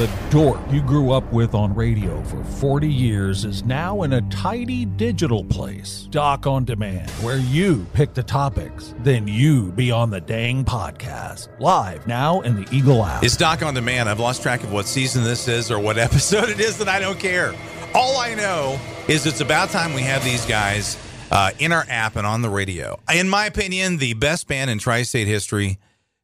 The dork you grew up with on radio for 40 years is now in a tidy digital place, Doc On Demand, where you pick the topics, then you be on the dang podcast. Live now in the Eagle app. It's Doc On Demand. I've lost track of what season this is or what episode it is, and I don't care. All I know is it's about time we have these guys in our app and on the radio. In my opinion, the best band in tri-state history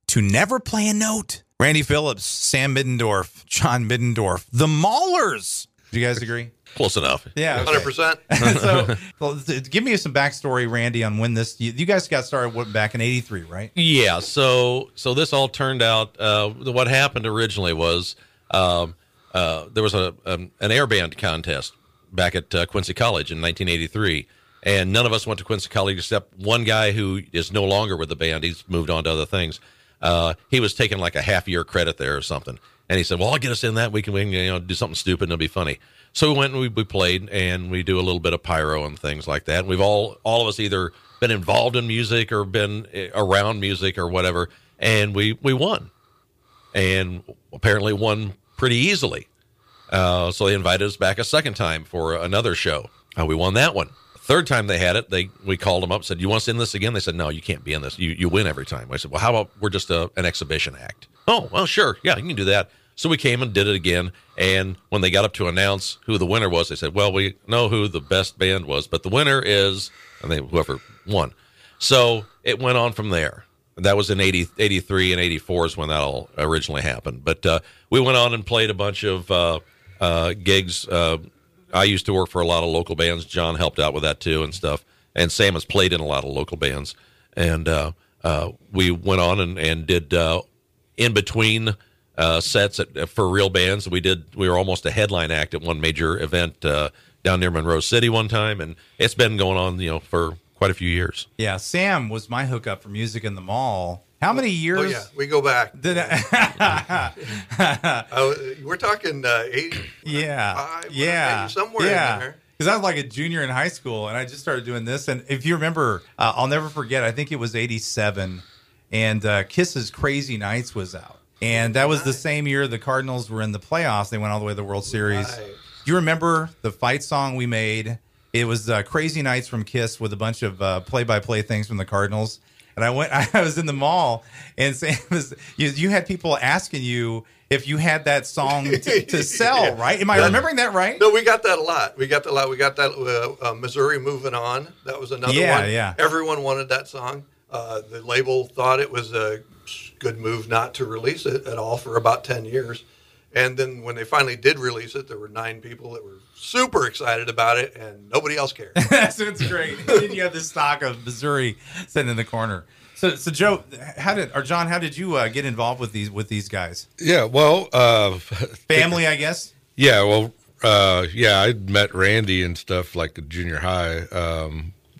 to never play a note. Randy Phillips, Sam Middendorf, John Middendorf, the Maulers. Do you guys agree? Close enough. Yeah. Okay. 100%. So give me some backstory, Randy, on when this, you guys got started back in 83, right? Yeah. So this all turned out, what happened originally was there was an air band contest back at Quincy College in 1983. And none of us went to Quincy College except one guy who is no longer with the band. He's moved on to other things. He was taking like a half-year credit there or something. And he said, well, I'll get us in that. We can do something stupid and it'll be funny. So we went and we played, and we do a little bit of pyro and things like that. And we've all of us either been involved in music or been around music or whatever. And we won. And apparently won pretty easily. So they invited us back a second time for another show. We won that one. Third time they had it, we called them up and said, you want us in this again? They said, no, you can't be in this. You win every time. I said, well, how about we're just an exhibition act? Oh, well, sure. Yeah, you can do that. So we came and did it again. And when they got up to announce who the winner was, they said, well, we know who the best band was, but the winner is whoever won. So it went on from there. That was in 83 and 84 is when that all originally happened. But we went on and played a bunch of gigs. I used to work for a lot of local bands. John helped out with that too and stuff. And Sam has played in a lot of local bands. And we went on and did in between sets for real bands. We were almost a headline act at one major event down near Monroe City one time. And it's been going on, for quite a few years. Yeah, Sam was my hookup for music in the mall. How many years? Oh, yeah, we go back. We're talking 80. Somewhere in there. Because I was like a junior in high school, and I just started doing this. And if you remember, I'll never forget, I think it was 87, and Kiss's Crazy Nights was out. And that was the same year the Cardinals were in the playoffs. They went all the way to the World Series. Right. You remember the fight song we made? It was Crazy Nights from Kiss with a bunch of play-by-play things from the Cardinals. And I was in the mall, and Sam was, you had people asking you if you had that song to sell, yeah. Right? Am I remembering that right? No, we got that a lot. We got that Missouri Moving On. That was another one. Yeah. Everyone wanted that song. The label thought it was a good move not to release it at all for about 10 years. And then when they finally did release it, there were 9 people that were super excited about it, and nobody else cared. So it's great. And then you have this stock of Missouri sitting in the corner. So Joe, John, how did you get involved with these guys? Yeah, well, family, I guess. Yeah, well, I met Randy and stuff like at junior high,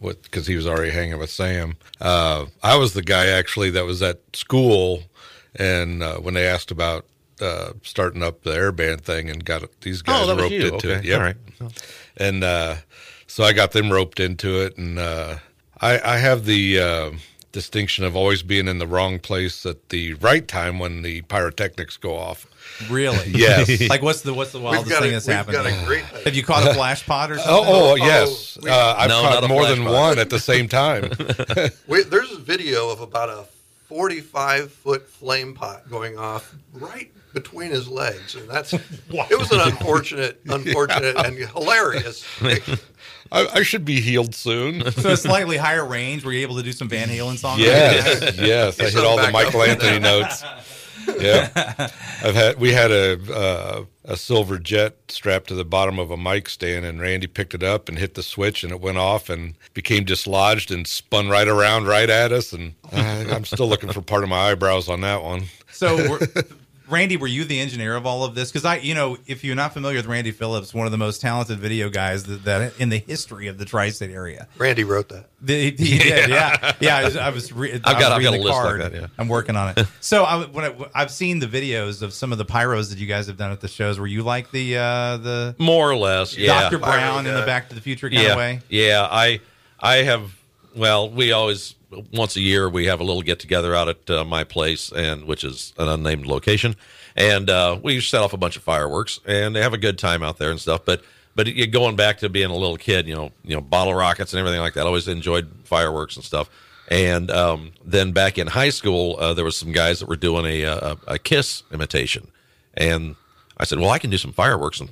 because he was already hanging with Sam. I was the guy actually that was at school, and when they asked about starting up the air band thing and got these guys roped into it. Yeah. All right. And so I got them roped into it, and I have the distinction of always being in the wrong place at the right time when the pyrotechnics go off. Really? Yes. Like what's the wildest thing that's happened? Have you caught a flash pod or something? Yes. I've caught more than one at the same time. There's a video of about a 45-foot flame pot going off right between his legs, and that's it was an unfortunate and hilarious. I should be healed soon. So a slightly higher range, were you able to do some Van Halen songs? Yes. I hit all the Michael Anthony notes. Yeah, we had a silver jet strapped to the bottom of a mic stand, and Randy picked it up and hit the switch, and it went off and became dislodged and spun right around right at us. And I'm still looking for part of my eyebrows on that one. So, Randy, were you the engineer of all of this? Because if you're not familiar with Randy Phillips, one of the most talented video guys that in the history of the tri-state area. Randy wrote that. He did. I've got a list like that. Yeah. I'm working on it. So I've seen the videos of some of the pyros that you guys have done at the shows. Were you like the more or less, yeah, Dr. Brown in the Back to the Future kind of way? Yeah, I have. Well, we always. Once a year, we have a little get together out at my place, which is an unnamed location, And we set off a bunch of fireworks and have a good time out there and stuff. But going back to being a little kid, you know, bottle rockets and everything like that. I always enjoyed fireworks and stuff. And then back in high school, there was some guys that were doing a Kiss imitation, and I said, "Well, I can do some fireworks and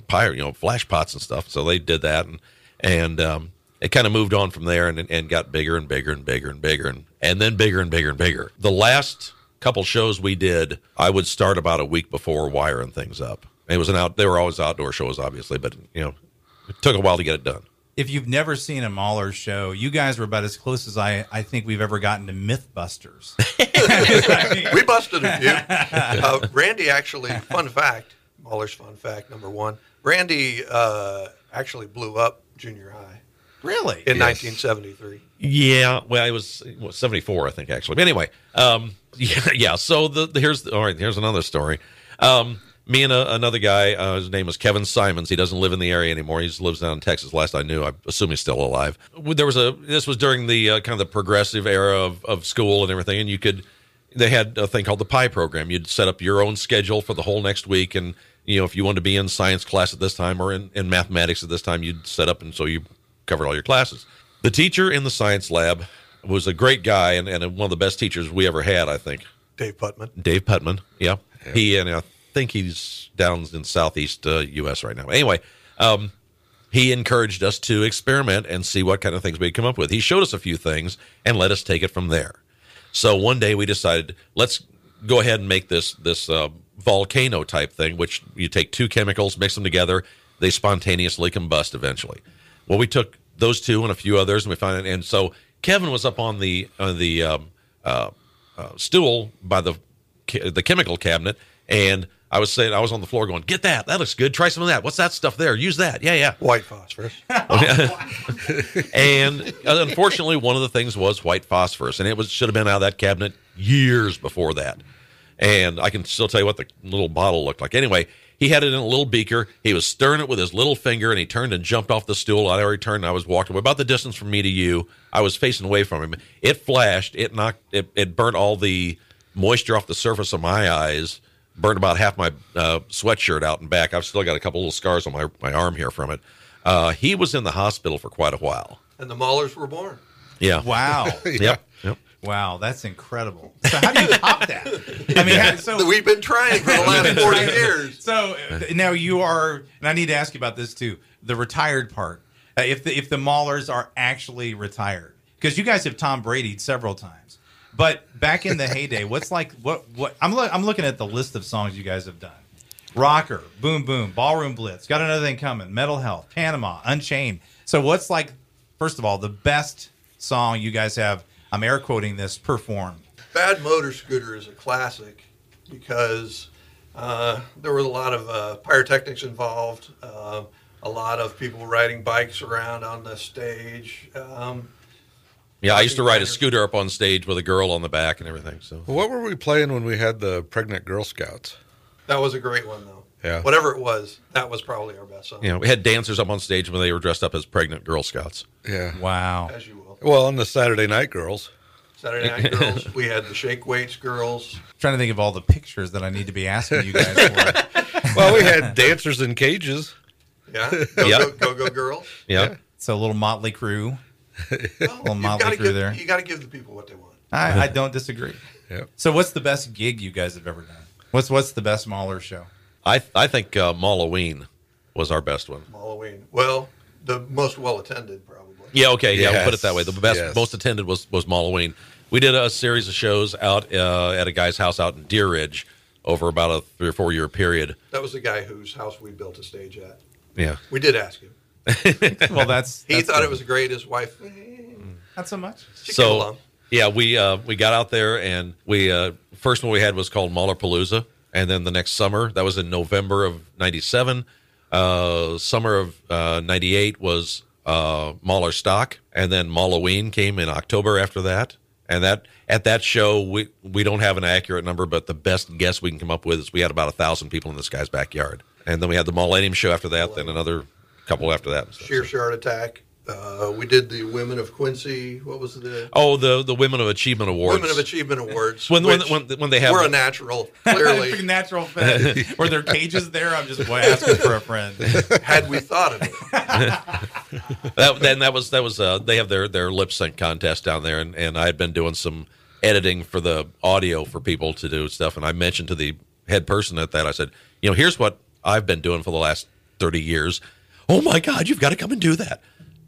flash pots and stuff." So they did that, and it kind of moved on from there, and got bigger and bigger and bigger and bigger, and then bigger and bigger and bigger. The last couple shows we did, I would start about a week before wiring things up. It was they were always outdoor shows, obviously, but it took a while to get it done. If you've never seen a Maulers show, you guys were about as close as I think we've ever gotten to Mythbusters. We busted a few. Randy actually, Maulers fun fact number one, Randy actually blew up junior high. Really? In 1973. Yeah. Well, it was 74, I think, actually. But anyway, yeah. So here's another story. Me and another guy, his name was Kevin Simons. He doesn't live in the area anymore. He lives down in Texas. Last I knew, I assume he's still alive. This was during the kind of the progressive era of school and everything. And they had a thing called the PI program. You'd set up your own schedule for the whole next week. And, if you wanted to be in science class at this time or in mathematics at this time, you'd set up. And so you covered all your classes. The teacher in the science lab was a great guy and one of the best teachers we ever had, I think. Dave Putman. Yeah. He and I think he's down in southeast U.S. right now. Anyway, he encouraged us to experiment and see what kind of things we'd come up with. He showed us a few things and let us take it from there. So one day we decided, let's go ahead and make this volcano type thing, which you take two chemicals, mix them together, they spontaneously combust eventually. Well, we took those two and a few others, and we found it. And so Kevin was up on the stool by the chemical cabinet, and I was on the floor going, get that. That looks good. Try some of that. What's that stuff there? Use that. Yeah. White phosphorus. And unfortunately, one of the things was white phosphorus, and it should have been out of that cabinet years before that. And I can still tell you what the little bottle looked like. Anyway, he had it in a little beaker. He was stirring it with his little finger, and he turned and jumped off the stool. I already turned, and I was walking away. About the distance from me to you, I was facing away from him. It flashed. It knocked. It burnt all the moisture off the surface of my eyes. Burned about half my sweatshirt out and back. I've still got a couple little scars on my arm here from it. He was in the hospital for quite a while. And the Maulers were born. Yeah. Wow. Yep. Wow, that's incredible. So how do you top that? I mean, we've been trying for the last 40 years. So now you are, and I need to ask you about this too, the retired part. If the Maulers are actually retired, because you guys have Tom Brady'd several times. But back in the heyday, I'm looking at the list of songs you guys have done. Rocker, Boom Boom, Ballroom Blitz, Got Another Thing Coming, Mental Health, Panama, Unchained. So what's first of all, the best song you guys have, I'm air quoting this, performed? Bad Motor Scooter is a classic because there was a lot of pyrotechnics involved, a lot of people riding bikes around on the stage. Yeah, I used to ride a scooter up on stage with a girl on the back and everything. So, what were we playing when we had the Pregnant Girl Scouts? That was a great one, though. Yeah. Whatever it was, that was probably our best song. Yeah, we had dancers up on stage when they were dressed up as Pregnant Girl Scouts. Yeah. Wow. As you will. Well, on the Saturday Night Girls. We had the Shake Weights Girls. I'm trying to think of all the pictures that I need to be asking you guys for. Well, we had dancers in cages. Yeah. Go, girls. Yeah. So a little Motley Crue. Well, you got to give the people what they want. I don't disagree. Yep. So, what's the best gig you guys have ever done? What's the best Mauler show? I think Mauloween was our best one. Mauloween, well, the most well attended probably. Yeah, okay, yeah, we'll put it that way. The best, most attended was Mauloween. We did a series of shows out at a guy's house out in Deer Ridge over about a 3 or 4 year period. That was the guy whose house we built a stage at. Yeah, we did ask him. Well, he thought it was great. His wife, not so much. So yeah, we got out there and we first one we had was called MaulerPalooza, and then the next summer, that was in November of '97, summer of '98 was Mauler Stock, and then Mauloween came in October after that. And that at that show, we don't have an accurate number, but the best guess we can come up with is we had about 1,000 people in this guy's backyard, and then we had the Maulanium show after that, then another couple after that. Sheer Shard Attack. We did the Women of Quincy. What was the? Oh, the Women of Achievement Awards. Women of Achievement Awards. when they have, we're a natural, clearly natural thing. Were there cages there? I'm just asking for a friend. Had we thought of it? That was they have their lip sync contest down there, and I had been doing some editing for the audio for people to do stuff, and I mentioned to the head person at that, I said, you know, here's what I've been doing for the last 30 years. Oh my God, you've got to come and do that.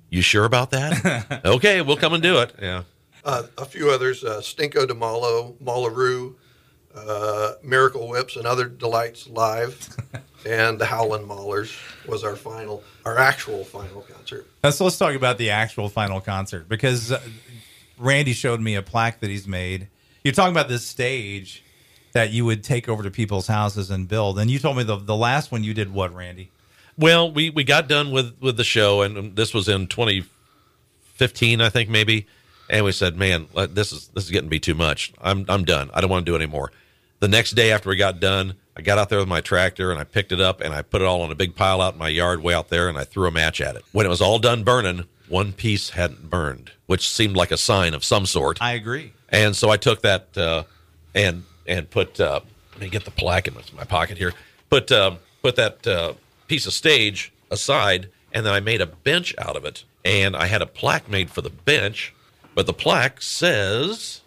You sure about that? Okay, we'll come and do it. Yeah. A few others, Stinko de Malo, Malaroo, Miracle Whips, and Other Delights Live, and the Howlin Maulers was our final, our actual final concert. So let's talk about the actual final concert, because Randy showed me a plaque that he's made. You're talking about this stage that you would take over to people's houses and build. And you told me the last one you did what, Randy? Well, we got done with the show, and this was in 2015, I think, maybe. And we said, man, this is getting to be too much. I'm done. I don't want to do it anymore. The next day after we got done, I got out there with my tractor, and I picked it up, and I put it all on a big pile out in my yard way out there, and I threw a match at it. When it was all done burning, one piece hadn't burned, which seemed like a sign of some sort. I agree. And so I took that and put let me get the plaque in my pocket here. Put that... piece of stage aside, and then I made a bench out of it, and I had a plaque made for the bench, but the plaque says,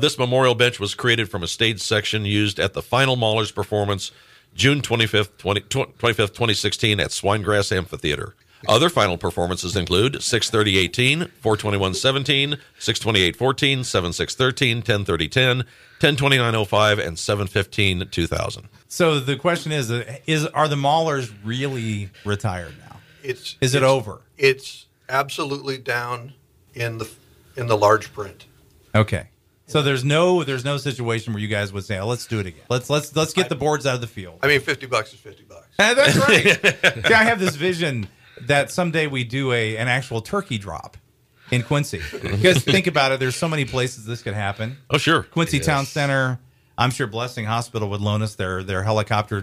this memorial bench was created from a stage section used at the final Maulers performance June 25th, 2016 at Swinegrass Amphitheater. Other final performances include 6-30-18, 4-21-17, 6-28-14, 7-6-13, 10-30-10, 10-29-05, and 7-15-2000. So the question is are the Maulers really retired now? Is it over? It's absolutely down in the large print. Okay. So there's no situation where you guys would say, oh, let's do it again. Let's get the boards out of the field. I mean, $50 is $50. That's right. See, I have this vision that someday we do an actual turkey drop in Quincy. Because think about it, there's so many places this could happen. Oh, sure. Quincy Town Center. I'm sure Blessing Hospital would loan us their helicopter,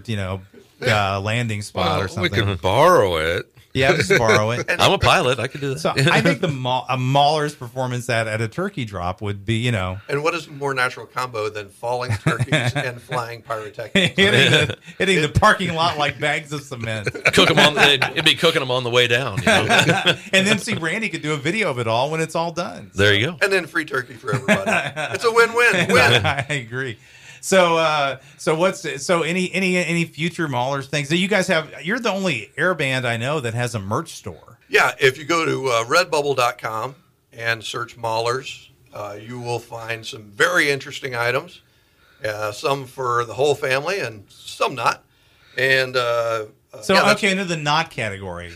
landing spot or something. We could borrow it. Yeah, just borrow it. I'm a pilot. I could do that. So I think a Mauler's performance at a turkey drop would be, And what is more natural combo than falling turkeys and flying pyrotechnics? hitting the parking lot like bags of cement. It'd be cooking them on the way down. And then see, Randy could do a video of it all when it's all done. There you go. And then free turkey for everybody. It's a win-win. I agrry. So any future Maulers things that you guys have? You're the only air band I know that has a merch store. Yeah, if you go to redbubble.com and search Maulers, you will find some very interesting items. Some for the whole family and some not. And into the not category.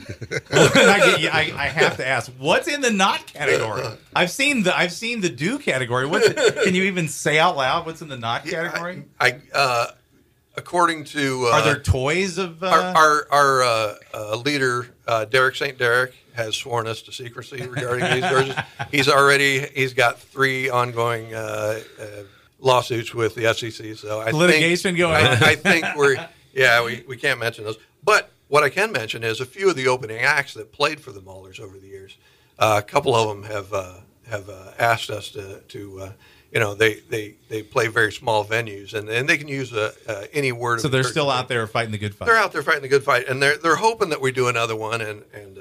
I have to ask, what's in the not category? I've seen the do category. Can you even say out loud what's in the not category? I according to are there toys of our leader Derek St. Derek has sworn us to secrecy regarding these versions. He's got 3 ongoing lawsuits with the FCC. So litigation going on. I think we're. Yeah, we can't mention those. But what I can mention is a few of the opening acts that played for the Maulers over the years. A couple of them have asked us to they play very small venues, and they can use any word. So they're still out there fighting the good fight. They're out there fighting the good fight, and they're hoping that we do another one, and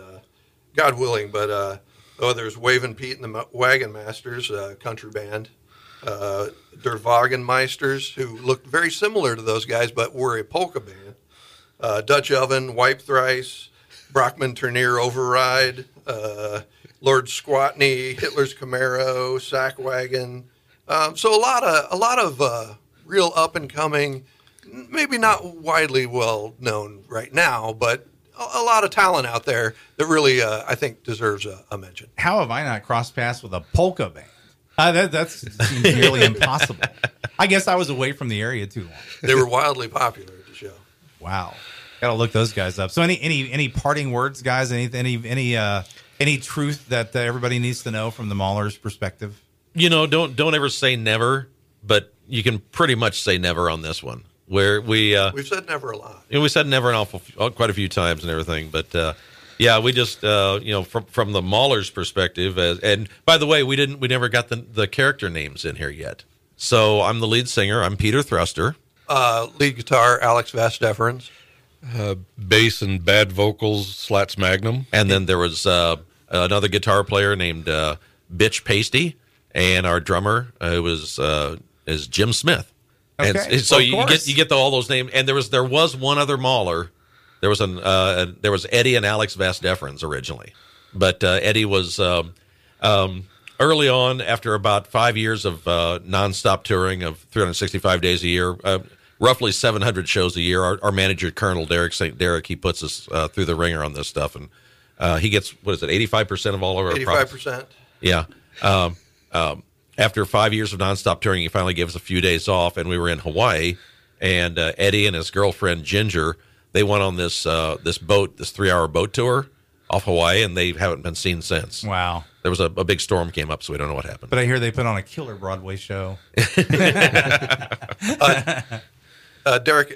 God willing. But there's Wavin Pete and the Wagon Masters, country band. Der Wagenmeisters, who looked very similar to those guys, but were a polka band. Dutch Oven, Wipe Thrice, Brockman Turnier Override, Lord Squatney, Hitler's Camaro, Sack Wagon. So a lot of real up and coming, maybe not widely well known right now, but a lot of talent out there that really I think deserves a mention. How have I not crossed paths with a polka band? That's nearly impossible. I guess I was away from the area too long. They were wildly popular at the show. Wow, gotta look those guys up. So any parting words, guys? Any truth that everybody needs to know from the Maulers' perspective? Don't ever say never, but you can pretty much say never on this one. Where we've said never a lot. We said never an awful quite a few times and everything, but Yeah, we just from the Maulers' perspective, and by the way, we never got the character names in here yet. So I'm the lead singer. I'm Peter Thruster. Lead guitar, Alex Vas Deferens. Bass and bad vocals, Slats Magnum. And then there was another guitar player named Bitch Pasty, and our drummer is Jim Smith. Okay. And so you get all those names. And there was one other Mauler. There was Eddie and Alex Vas Deferens originally, but Eddie was early on after about 5 years of nonstop touring of 365 days a year. Roughly 700 shows a year. Our manager, Colonel Derek St. Derek, he puts us through the ringer on this stuff, and he gets, 85% of all of our profits? 85%. Yeah. After 5 years of nonstop touring, he finally gave us a few days off, and we were in Hawaii, and Eddie and his girlfriend, Ginger, they went on this 3-hour boat tour off Hawaii, and they haven't been seen since. Wow. There was a big storm came up, so we don't know what happened. But I hear they put on a killer Broadway show. Derek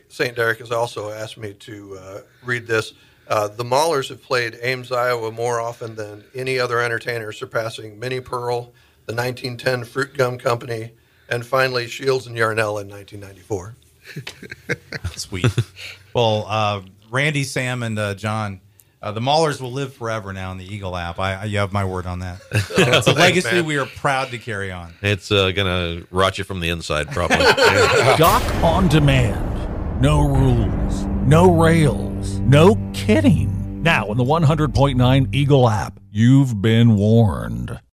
St. Derek has also asked me to read this. The Maulers have played Ames, Iowa more often than any other entertainer, surpassing Minnie Pearl, the 1910 Fruit Gum Company, and finally Shields and Yarnell in 1994. Sweet. Well, Randy, Sam, and John, the Maulers will live forever now in the Eagle app. You have my word on that. It's a legacy we are proud to carry on. It's going to rot you from the inside, probably. Doc on demand. No rules. No rails. No kidding. Now in the 100.9 Eagle app, you've been warned.